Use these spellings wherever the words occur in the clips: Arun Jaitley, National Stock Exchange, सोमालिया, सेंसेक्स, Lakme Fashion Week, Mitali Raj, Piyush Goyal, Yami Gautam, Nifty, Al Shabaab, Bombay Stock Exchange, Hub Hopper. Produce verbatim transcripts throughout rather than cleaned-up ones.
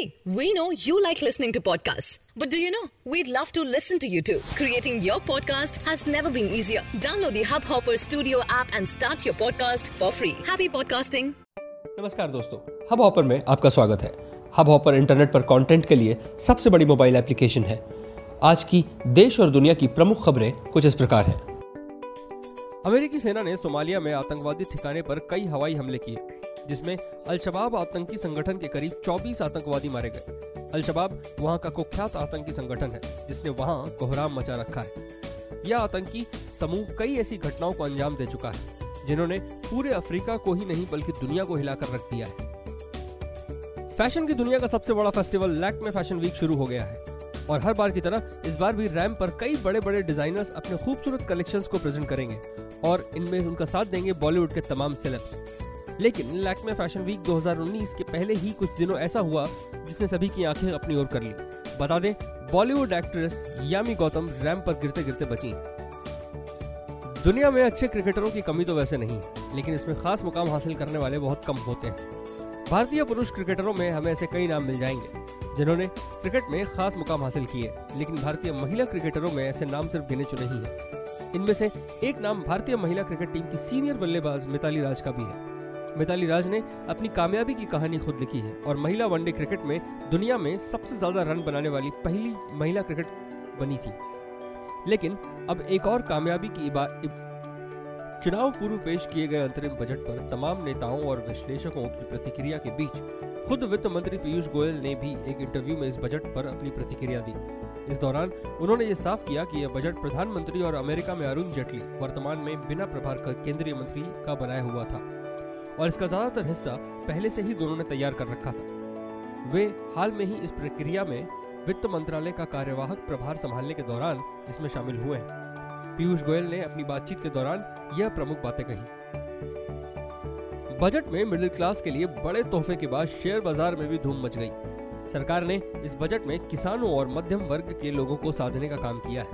Hey, we know you like listening to podcasts. But do you know? We'd love to listen to you too. Creating your podcast has never been easier. Download the Hub Hopper Studio app and start your podcast for free. Happy podcasting. नमस्कार दोस्तों, hub hopper में आपका स्वागत है। Hub hopper internet पर content के लिए सबसे बड़ी मोबाइल एप्लीकेशन है। आज की देश और दुनिया की प्रमुख खबरें कुछ इस प्रकार हैं। अमेरिकी सेना ने सोमालिया में आतंकवादी ठिकाने पर कई हवाई हमले किए, जिसमें अल शबाब आतंकी संगठन के करीब चौबीस आतंकवादी मारे गए। अल शबाब वहां का कुख्यात आतंकी संगठन है, जिसने वहां कोहराम मचा रखा है। यह आतंकी समूह कई ऐसी घटनाओं को अंजाम दे चुका है, जिन्होंने पूरे अफ्रीका को ही नहीं बल्कि दुनिया को हिलाकर रख दिया है। फैशन की दुनिया का सबसे बड़ा फेस्टिवल लैक्मे फैशन वीक शुरू हो गया है और हर बार की तरह इस बार भी रैंप पर कई बड़े बड़े डिजाइनर्स अपने खूबसूरत कलेक्शंस को प्रेजेंट करेंगे और इनमें उनका साथ देंगे बॉलीवुड के तमाम सेलेब्स। लेकिन लैक्मे फैशन वीक दो हज़ार उन्नीस के पहले ही कुछ दिनों ऐसा हुआ जिसने सभी की आंखें अपनी ओर कर ली। बता दें, बॉलीवुड एक्ट्रेस यामी गौतम रैंप पर गिरते गिरते बची। दुनिया में अच्छे क्रिकेटरों की कमी तो वैसे नहीं, लेकिन इसमें खास मुकाम हासिल करने वाले बहुत कम होते हैं। भारतीय पुरुष क्रिकेटरों में हमें ऐसे कई नाम मिल जाएंगे जिन्होंने क्रिकेट में खास मुकाम हासिल किए, लेकिन भारतीय महिला क्रिकेटरों में ऐसे नाम सिर्फ गिने चुने ही हैं। इनमें से एक नाम भारतीय महिला क्रिकेट टीम की सीनियर बल्लेबाज मिताली राज का भी है। मिताली राज ने अपनी कामयाबी की कहानी खुद लिखी है और महिला वनडे क्रिकेट में दुनिया में सबसे ज्यादा रन बनाने वाली पहली महिला क्रिकेट बनी थी। लेकिन अब एक और कामयाबी की इबा... इब... चुनाव पूर्व पेश किए गए अंतरिम बजट पर तमाम नेताओं और विश्लेषकों की प्रतिक्रिया के बीच खुद वित्त मंत्री पीयूष गोयल ने भी एक इंटरव्यू में इस बजट पर अपनी प्रतिक्रिया दी। इस दौरान उन्होंने ये साफ किया कि यह बजट प्रधानमंत्री और अमेरिका में अरुण जेटली वर्तमान में बिना प्रभार केंद्रीय मंत्री का बनाया हुआ था और इसका ज्यादातर हिस्सा पहले से ही दोनों ने तैयार कर रखा था। वे हाल में ही इस प्रक्रिया में वित्त मंत्रालय का कार्यवाहक प्रभार संभालने के दौरान इसमें शामिल हुए हैं। पीयूष गोयल ने अपनी बातचीत के दौरान यह प्रमुख बातें कही। बजट में मिडिल क्लास के लिए बड़े तोहफे के बाद शेयर बाजार में भी धूम मच गई। सरकार ने इस बजट में किसानों और मध्यम वर्ग के लोगों को साधने का काम किया है।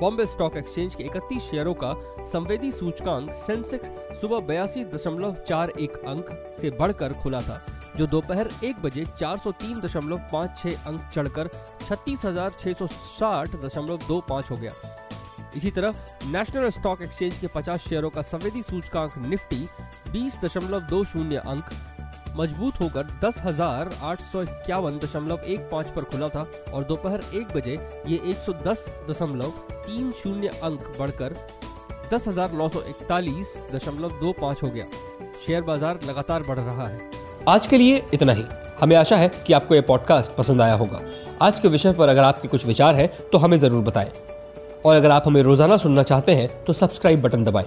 बॉम्बे स्टॉक एक्सचेंज के इकतीस शेयरों का संवेदी सूचकांक सेंसेक्स सुबह बयासी दशमलव चार एक अंक से बढ़कर खुला था, जो दोपहर एक बजे चार सौ तीन दशमलव पाँच छह अंक चढ़कर छत्तीस हजार छह सौ साठ दशमलव दो पाँच हो गया। इसी तरह नेशनल स्टॉक एक्सचेंज के पचास शेयरों का संवेदी सूचकांक निफ्टी बीस दशमलव दो शून्य अंक मजबूत होकर दस हजार आठ सौ इक्यावन दशमलव एक पाँच पर खुला था और दोपहर एक बजे ये एक सौ दस दशमलव तीन शून्य अंक बढ़कर दस हजार नौ सौ इकतालीस दशमलव दो पाँच हो गया। शेयर बाजार लगातार बढ़ रहा है। आज के लिए इतना ही। हमें आशा है कि आपको ये पॉडकास्ट पसंद आया होगा। आज के विषय पर अगर आपके कुछ विचार हैं तो हमें जरूर बताएं और अगर आप हमें रोजाना सुनना चाहते हैं तो सब्सक्राइब बटन दबाएं।